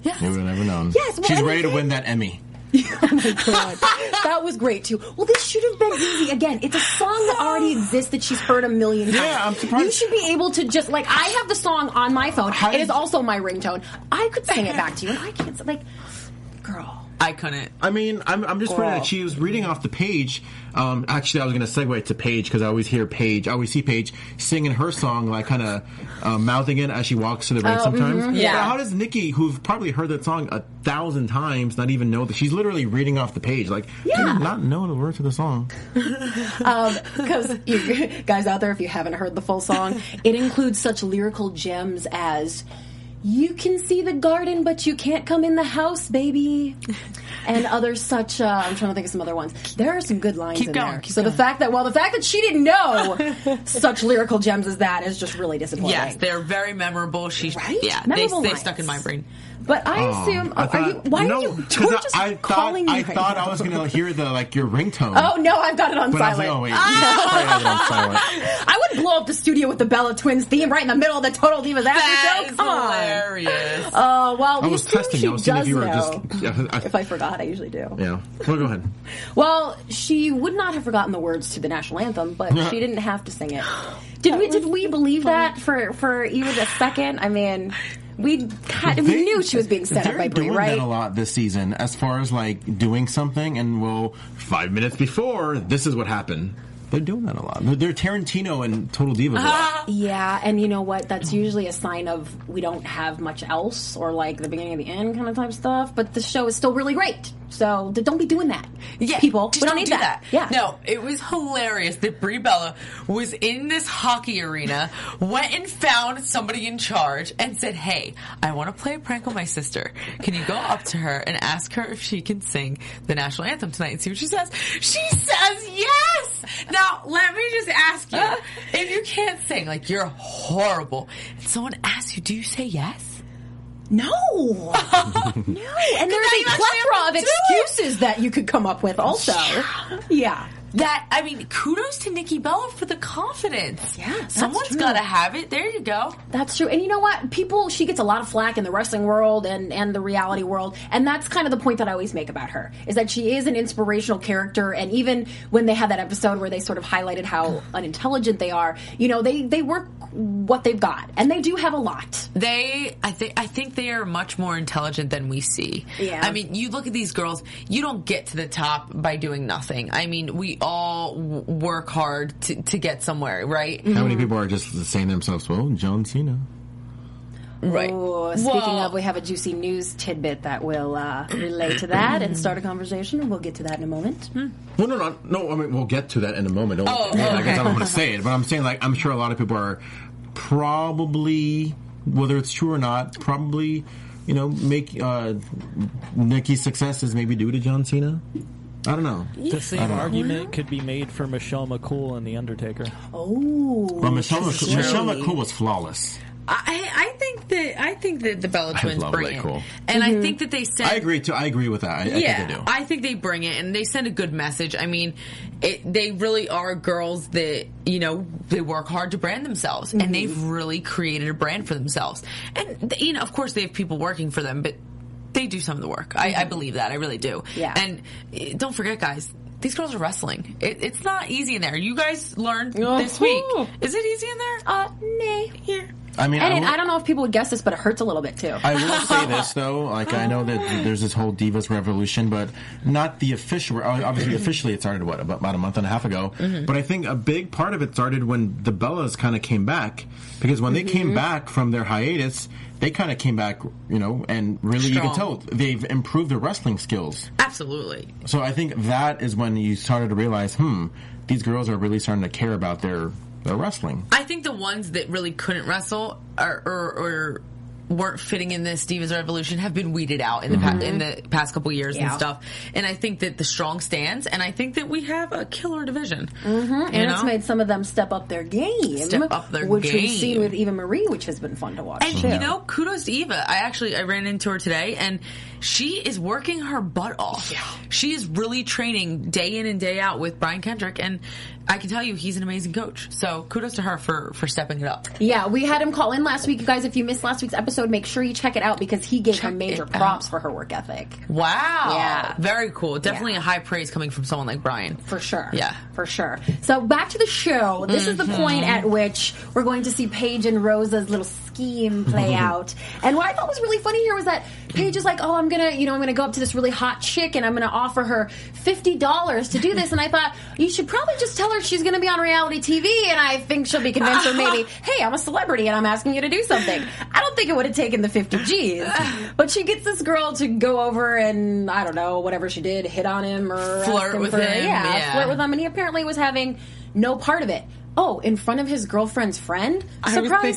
Yes. You would have never known. Yes, well, she's ready to win that Emmy. Oh my God. That was great too. Well, this should have been easy. Again, it's a song that already exists that she's heard a million times. Yeah, I'm surprised. You should be able to just, like, I have the song on my phone. It is also my ringtone. I could sing it back to you, and I can't, like, girl. I couldn't. I mean, I'm just pointing out, she was reading off the page. Actually, I was going to segue to Paige, because I always see Paige singing her song, like, kind of mouthing it as she walks to the ring sometimes. Mm-hmm. Yeah. But how does Nikki, who's probably heard that song 1,000 times, not even know that she's literally reading off the page? Like, I did not know the words of the song. Because you guys out there, if you haven't heard the full song, it includes such lyrical gems as... You can see the garden, but you can't come in the house, baby. and other such. I'm trying to think of some other ones. There are some good lines in there. Keep going. The fact that she didn't know such lyrical gems as that is just really disappointing. Yes, they're very memorable. They stuck in my brain. But I assume. I thought I was going to hear your ringtone. Oh no, I've got it on silent. I would blow up the studio with the Bella Twins theme right in the middle of the Total Divas after show. Come hilarious. On. Well, we assume she does know. If I forgot, I usually do. Yeah. Well, go ahead. Well, she would not have forgotten the words to the national anthem, but she didn't have to sing it. Did we believe that for even a second? I mean. We knew she was being set up by Brie, right? They're doing that a lot this season, as far as doing something, 5 minutes before, this is what happened. They're doing that a lot. They're Tarantino and Total Divas. Yeah, and you know what? That's usually a sign of we don't have much else, or the beginning of the end kind of type stuff. But the show is still really great, so don't be doing that. Yeah, people, we don't need that. Yeah, no, it was hilarious that Brie Bella was in this hockey arena, went and found somebody in charge, and said, "Hey, I want to play a prank on my sister. Can you go up to her and ask her if she can sing the national anthem tonight and see what she says?" She says yes. Now, let me just ask you, if you can't sing, you're horrible, and someone asks you, do you say yes? No. No. And there's a plethora of excuses that you could come up with also. Yeah. Kudos to Nikki Bella for the confidence. Yeah, someone's got to have it. There you go. That's true. And you know what? She gets a lot of flack in the wrestling world and the reality world, and that's kind of the point that I always make about her, is that she is an inspirational character, and even when they had that episode where they sort of highlighted how unintelligent they are, they work what they've got, and they do have a lot. I think they are much more intelligent than we see. Yeah. You look at these girls, you don't get to the top by doing nothing. We all work hard to get somewhere, right? Mm-hmm. How many people are just saying to themselves, well, John Cena. Right. Ooh, speaking of, we have a juicy news tidbit that will relate to that and start a conversation, and we'll get to that in a moment. Hmm. Well, no. We'll get to that in a moment. I guess I don't want to say it, but I'm saying, I'm sure a lot of people are probably, whether it's true or not, probably, make Nikki's successes maybe due to John Cena. I don't know. The same argument could be made for Michelle McCool and The Undertaker. Oh, well, Michelle McCool was flawless. I think that the Bella Twins bring it, and I think that they send. I agree too. I agree with that. I think they do. I think they bring it, and they send a good message. They really are girls that they work hard to brand themselves, and they've really created a brand for themselves. And of course, they have people working for them, but they do some of the work. I believe that. I really do. Yeah. And don't forget, guys, these girls are wrestling. It's not easy in there. You guys learned this week. Is it easy in there? Nay. Yeah. I don't know if people would guess this, but it hurts a little bit, too. I will say this, though. I know that there's this whole Divas revolution, but not the official. Obviously, officially, it started, about a month and a half ago. Mm-hmm. But I think a big part of it started when the Bellas kind of came back. Because when they came back from their hiatus, they kind of came back, and really strong. You can tell they've improved their wrestling skills. Absolutely. So I think that is when you started to realize, these girls are really starting to care about their wrestling. I think the ones that really couldn't wrestle or weren't fitting in this Divas Revolution have been weeded out in the past couple years and stuff. And I think that the strong stands, and I think that we have a killer division. And it's made some of them step up their game, which we've seen with Eva Marie, which has been fun to watch. And kudos to Eva. I ran into her today, and she is working her butt off. Yeah. She is really training day in and day out with Brian Kendrick, and I can tell you he's an amazing coach. So kudos to her for stepping it up. Yeah, we had him call in last week. You guys, if you missed last week's episode, make sure you check it out, because he gave her major props for her work ethic. Wow. Yeah. Very cool. Definitely a high praise coming from someone like Brian. For sure. Yeah. For sure. So back to the show. This is the point at which we're going to see Paige and Rosa's little scheme play out. And what I thought was really funny here was that Paige is like, oh, I'm gonna go up to this really hot chick and I'm gonna offer her $50 to do this. And I thought, you should probably just tell her she's gonna be on reality TV, and I think she'll be convinced, or maybe, hey, I'm a celebrity and I'm asking you to do something. I don't think it would have taken the 50 G's. But she gets this girl to go over and, I don't know, whatever she did, hit on him or flirt with him, and he apparently was having no part of it. oh, in front of his girlfriend's friend? Surprise, surprise.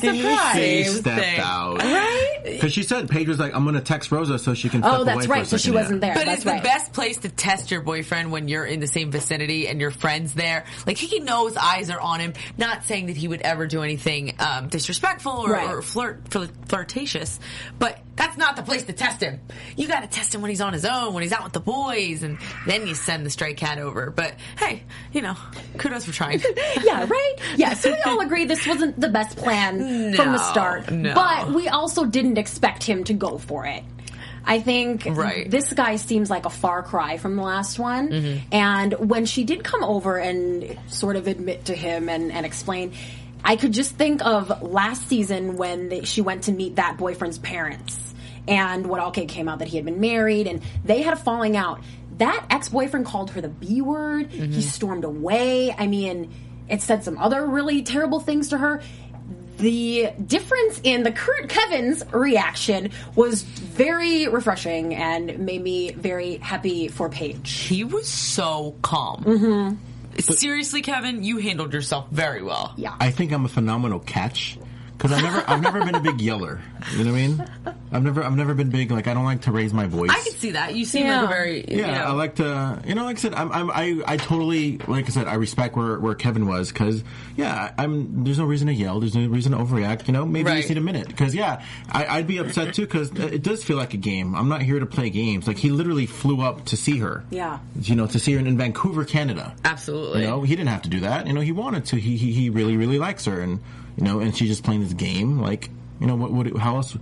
They stepped out. Right? Because she said, Paige was like, I'm going to text Rosa so she can step away. Oh, that's right. So she wasn't there. But that's it's the best place to test your boyfriend when you're in the same vicinity and your friend's there. Like, he knows eyes are on him. Not saying that he would ever do anything disrespectful or flirtatious, but that's not the place to test him. You got to test him when he's on his own, when he's out with the boys, and then you send the stray cat over. But, hey, you know, kudos for trying. Yeah, right? Yeah, so we all agree this wasn't the best plan from the start. No. But we also didn't expect him to go for it. I think this guy seems like a far cry from the last one. Mm-hmm. And when she did come over and sort of admit to him and explain, I could just think of last season when she went to meet that boyfriend's parents. And what all came out that he had been married and they had a falling out. That ex-boyfriend called her the B-word. Mm-hmm. He stormed away. I mean, it said some other really terrible things to her. The difference in the current Kevin's reaction was very refreshing and made me very happy for Paige. He was so calm. Mm-hmm. Seriously, Kevin, you handled yourself very well. Yeah. I think I'm a phenomenal catch. Because I've never been a big yeller. You know what I mean? I've never been big. Like I don't like to raise my voice. I can see that. You seem like a very I like to. You know, like I said, I totally like I said, I respect where Kevin was because I'm. There's no reason to yell. There's no reason to overreact. You know, maybe you just need a minute. Because I'd be upset too because it does feel like a game. I'm not here to play games. Like he literally flew up to see her. Yeah. You know, to see her in Vancouver, Canada. Absolutely. You know, he didn't have to do that. You know, he wanted to. He really really likes her and. You know, and she's just playing this game. Like, you know, how was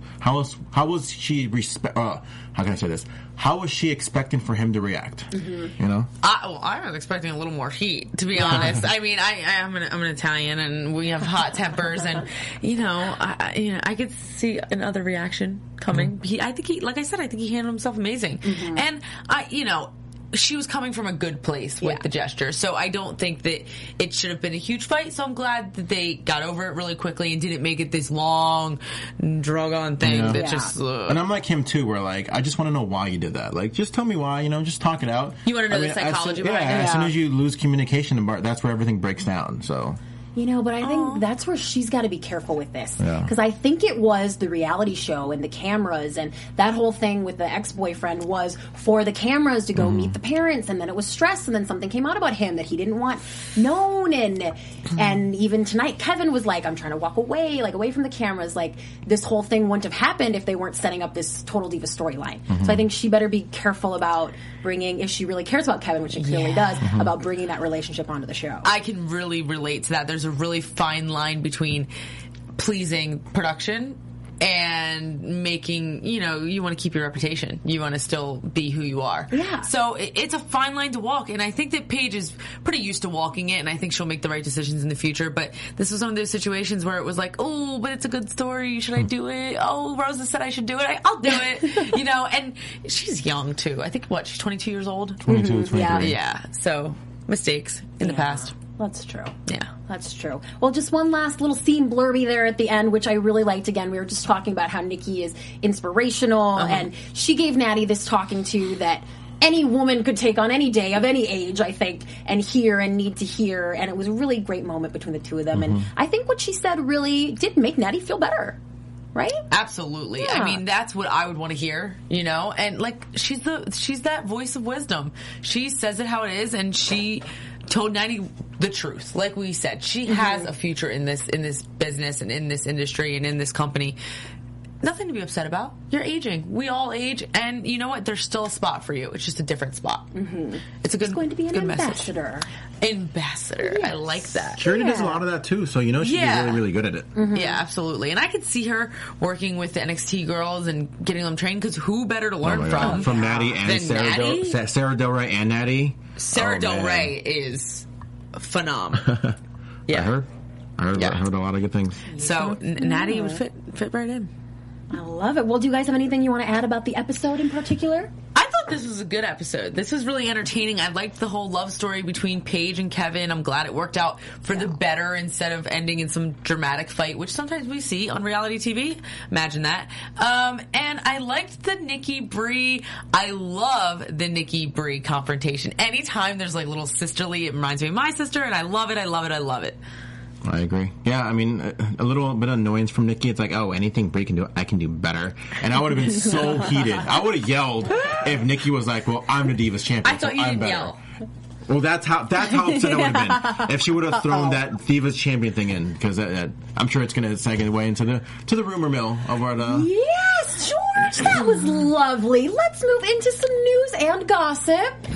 she how can I say this? How was she expecting for him to react? Mm-hmm. You know, I was expecting a little more heat, to be honest. I mean, I'm an Italian, and we have hot tempers, and I could see another reaction coming. Mm-hmm. I think he handled himself amazing, mm-hmm. and she was coming from a good place with the gesture. So I don't think that it should have been a huge fight. So I'm glad that they got over it really quickly and didn't make it this long, drug-on thing that just... And I'm like him, too, where, like, I just want to know why you did that. Like, just tell me why, just talk it out. You want to know the psychology behind it? Yeah, as soon as you lose communication, that's where everything breaks down, so... You know, but I think that's where she's got to be careful with this. Because I think it was the reality show and the cameras and that whole thing with the ex-boyfriend was for the cameras to go meet the parents and then it was stress and then something came out about him that he didn't want known and even tonight Kevin was like, I'm trying to walk away, like away from the cameras. Like this whole thing wouldn't have happened if they weren't setting up this Total Diva storyline. Mm-hmm. So I think she better be careful about bringing, if she really cares about Kevin, which she clearly does, about bringing that relationship onto the show. I can really relate to that. There's a really fine line between pleasing production and making, you want to keep your reputation. You want to still be who you are. Yeah. So it's a fine line to walk, and I think that Paige is pretty used to walking it, and I think she'll make the right decisions in the future, but this was one of those situations where it was like, oh, but it's a good story. Should I do it? Oh, Rosa said I should do it. I'll do it. And she's young, too. I think, she's 22 years old? 22, mm-hmm. 23. Yeah. So mistakes in the past. That's true. Yeah. That's true. Well, just one last little scene blurby there at the end, which I really liked. Again, we were just talking about how Nikki is inspirational, and she gave Natty this talking to that any woman could take on any day of any age, I think, and hear and need to hear. And it was a really great moment between the two of them. Mm-hmm. And I think what she said really did make Natty feel better. Right? Absolutely. Yeah. I mean, that's what I would want to hear, And, like, she's that voice of wisdom. She says it how it is, and she... told Natty the truth. Like we said, she has a future in this business and in this industry and in this company. Nothing to be upset about. You're aging. We all age, and you know what? There's still a spot for you. It's just a different spot. Mm-hmm. It's a good. She's going to be an ambassador. Message. Ambassador. Yes. I like that. Trinity does a lot of that too, so she'd be really, really good at it. Mm-hmm. Yeah, absolutely. And I could see her working with the NXT girls and getting them trained because who better to learn from? From Natty and Sarah Del Rey and Natty. Sarah Del Rey is phenomenal. Yeah, I heard a lot of good things. So Natty would fit right in. I love it. Well, do you guys have anything you want to add about the episode in particular? I thought this was a good episode. This was really entertaining. I liked the whole love story between Paige and Kevin. I'm glad it worked out for the better instead of ending in some dramatic fight, which sometimes we see on reality TV. Imagine that. And I liked the Nikki Brie. I love the Nikki Brie confrontation. Anytime there's like little sisterly, it reminds me of my sister, and I love it. I agree. Yeah, I mean, a little bit of annoyance from Nikki. It's like, oh, anything Brie can do, I can do better. And I would have been so heated. I would have yelled if Nikki was like, well, I'm the Divas champion. I thought you didn't yell. Well, that's how upset I would have been if she would have thrown that Divas champion thing in, because I'm sure it's going to segue way into the rumor mill of our. Yes, George, that was lovely. Let's move into some news and gossip.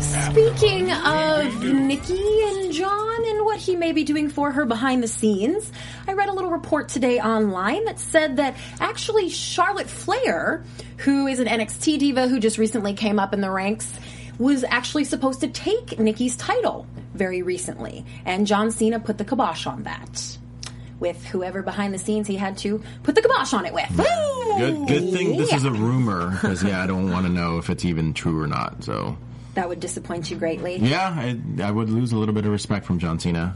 Speaking of Nikki and John and what he may be doing for her behind the scenes, I read a little report today online that said that actually Charlotte Flair, who is an NXT diva who just recently came up in the ranks, was actually supposed to take Nikki's title very recently. And John Cena put the kibosh on that. With whoever behind the scenes he had to put the kibosh on it with. Good thing this is a rumor, because, I don't want to know if it's even true or not, so... That would disappoint you greatly. Yeah, I would lose a little bit of respect from John Cena.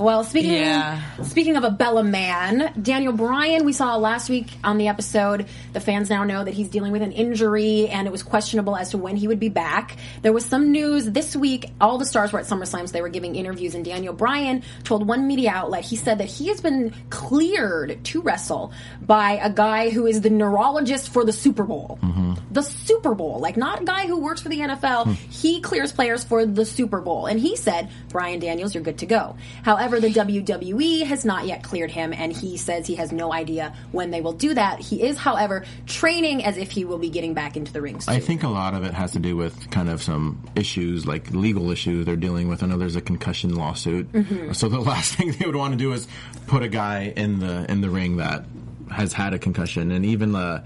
Well, speaking of a Bella man, Daniel Bryan, we saw last week on the episode, the fans now know that he's dealing with an injury, and it was questionable as to when he would be back. There was some news this week. All the stars were at SummerSlam, so they were giving interviews, and Daniel Bryan told one media outlet, he said that he has been cleared to wrestle by a guy who is the neurologist for the Super Bowl. Mm-hmm. The Super Bowl. Like, not a guy who works for the NFL. He clears players for the Super Bowl. And he said, Bryan Daniels, you're good to go. However, the WWE has not yet cleared him, and he says he has no idea when they will do that. He is, however, training as if he will be getting back into the ring soon. I think a lot of it has to do with kind of some issues, like legal issues they're dealing with. I know there's a concussion lawsuit. Mm-hmm. So the last thing they would want to do is put a guy in the ring that has had a concussion. And even the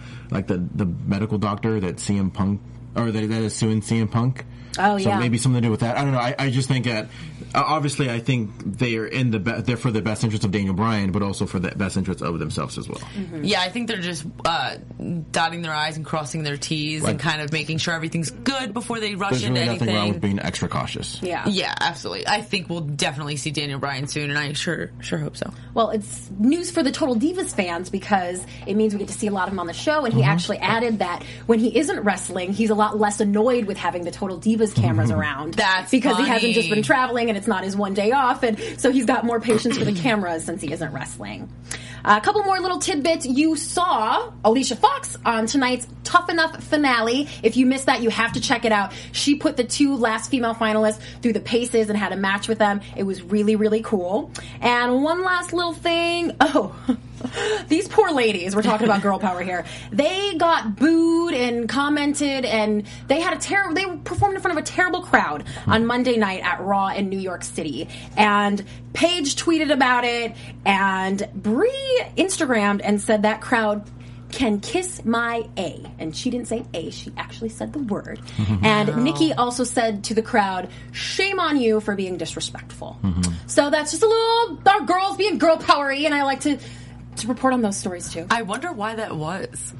medical doctor that CM Punk... Or that is suing CM Punk. Oh, so yeah. So maybe something to do with that. I don't know. I just think that, obviously, I think they're for the best interest of Daniel Bryan, but also for the best interest of themselves as well. Mm-hmm. Yeah, I think they're just dotting their I's and crossing their T's, right, and kind of making sure everything's good before they rush into anything. There's really nothing wrong with being extra cautious. Yeah. Yeah, absolutely. I think we'll definitely see Daniel Bryan soon, and I sure hope so. Well, it's news for the Total Divas fans because it means we get to see a lot of him on the show, and he actually added that when he isn't wrestling, he's a lot less annoyed with having the Total Divas cameras around. That's because funny. He hasn't just been traveling and it's not his one day off, and so he's got more patience for the cameras since he isn't wrestling. A couple more little tidbits. You saw Alicia Fox on tonight's Tough Enough finale. If you missed that, you have to check it out. She put the two last female finalists through the paces and had a match with them. It was really, really cool. And one last little thing. Oh, these poor ladies. We're talking about girl power here. They got booed and commented, and they had they performed in front of a terrible crowd on Monday night at Raw in New York City. And Paige tweeted about it, and Brie Instagrammed and said that crowd can kiss my A. And she didn't say A, she actually said the word. Mm-hmm. And Nikki also said to the crowd, shame on you for being disrespectful. Mm-hmm. So that's just a little, our girls being girl powery, and I like to report on those stories too. I wonder why that was.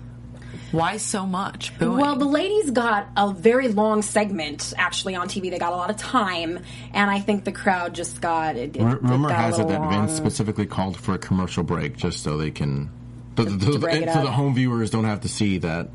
Why so much booing? Well, the ladies got a very long segment, actually, on TV. They got a lot of time, and I think the crowd just got... Rumor has it that Vince specifically called for a commercial break just so they can... So the home viewers don't have to see that...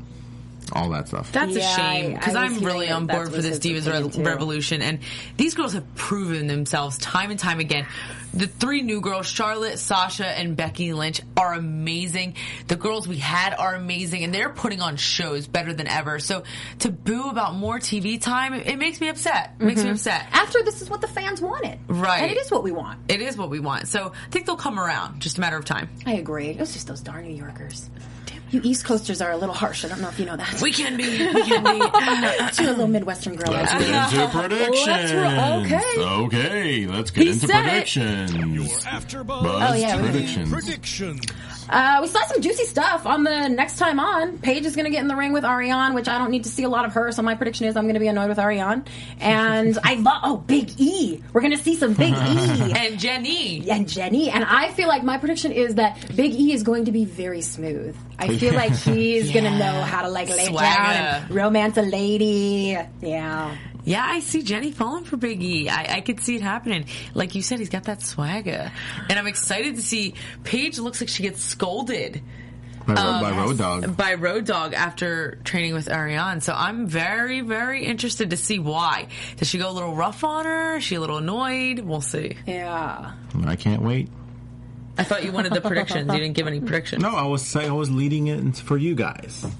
all that stuff. That's a shame, because I'm really on board for this Divas Revolution, and these girls have proven themselves time and time again. The three new girls, Charlotte, Sasha, and Becky Lynch, are amazing. The girls we had are amazing, and they're putting on shows better than ever. So to boo about more TV time, it makes me upset. It makes me upset. After this is what the fans wanted. Right. And it is what we want. It is what we want. So I think they'll come around, just a matter of time. I agree. It was just those darn New Yorkers. You East Coasters are a little harsh. I don't know if you know that. We can be. To a little Midwestern girl. Let's get into predictions. Okay, let's get into predictions. Your AfterBuzz predictions. We saw some juicy stuff on the Next Time On. Paige is going to get in the ring with Ariane, which I don't need to see a lot of her, so my prediction is I'm going to be annoyed with Ariane. And I love... Oh, Big E. We're going to see some Big E. And Jenny. And I feel like my prediction is that Big E is going to be very smooth. I feel like he's gonna know how to lay down and romance a lady. Yeah. Yeah, I see Jenny falling for Big E. I could see it happening. Like you said, he's got that swagger. And I'm excited to see Paige looks like she gets scolded. By Road Dogg. By Road Dogg after training with Ariane. So I'm very, very interested to see why. Does she go a little rough on her? Is she a little annoyed? We'll see. Yeah. I can't wait. I thought you wanted the predictions. You didn't give any predictions. No, I was leading it for you guys. Uh-huh.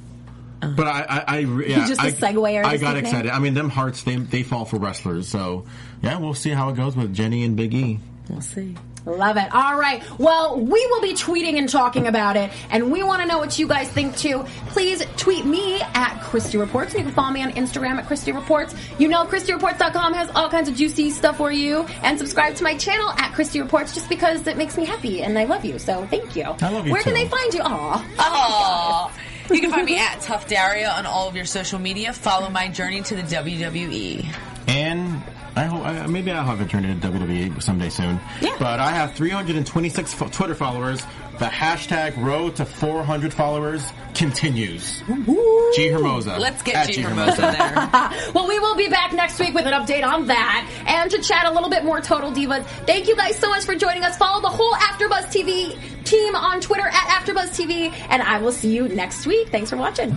But I just a segue. I got excited. I mean, them hearts, they fall for wrestlers. So yeah, we'll see how it goes with Jenny and Big E. We'll see. Love it. All right. Well, we will be tweeting and talking about it, and we want to know what you guys think, too. Please tweet me at Christy Reports, and you can follow me on Instagram at Christy Reports. You know, ChristyReports.com has all kinds of juicy stuff for you, and subscribe to my channel at Christy Reports just because it makes me happy, and I love you, so thank you. I love you, Where too. Can they find you? Aw. Aw. You can find me at Tough Daria on all of your social media. Follow my journey to the WWE. And... I hope maybe I'll have it turned into WWE someday soon. Yeah. But I have 326 Twitter followers. The hashtag road to 400 followers continues. Ooh. G Hermosa. Let's get G Hermosa there. Well, we will be back next week with an update on that and to chat a little bit more Total Divas. Thank you guys so much for joining us. Follow the whole AfterBuzz TV team on Twitter at AfterBuzz TV, and I will see you next week. Thanks for watching.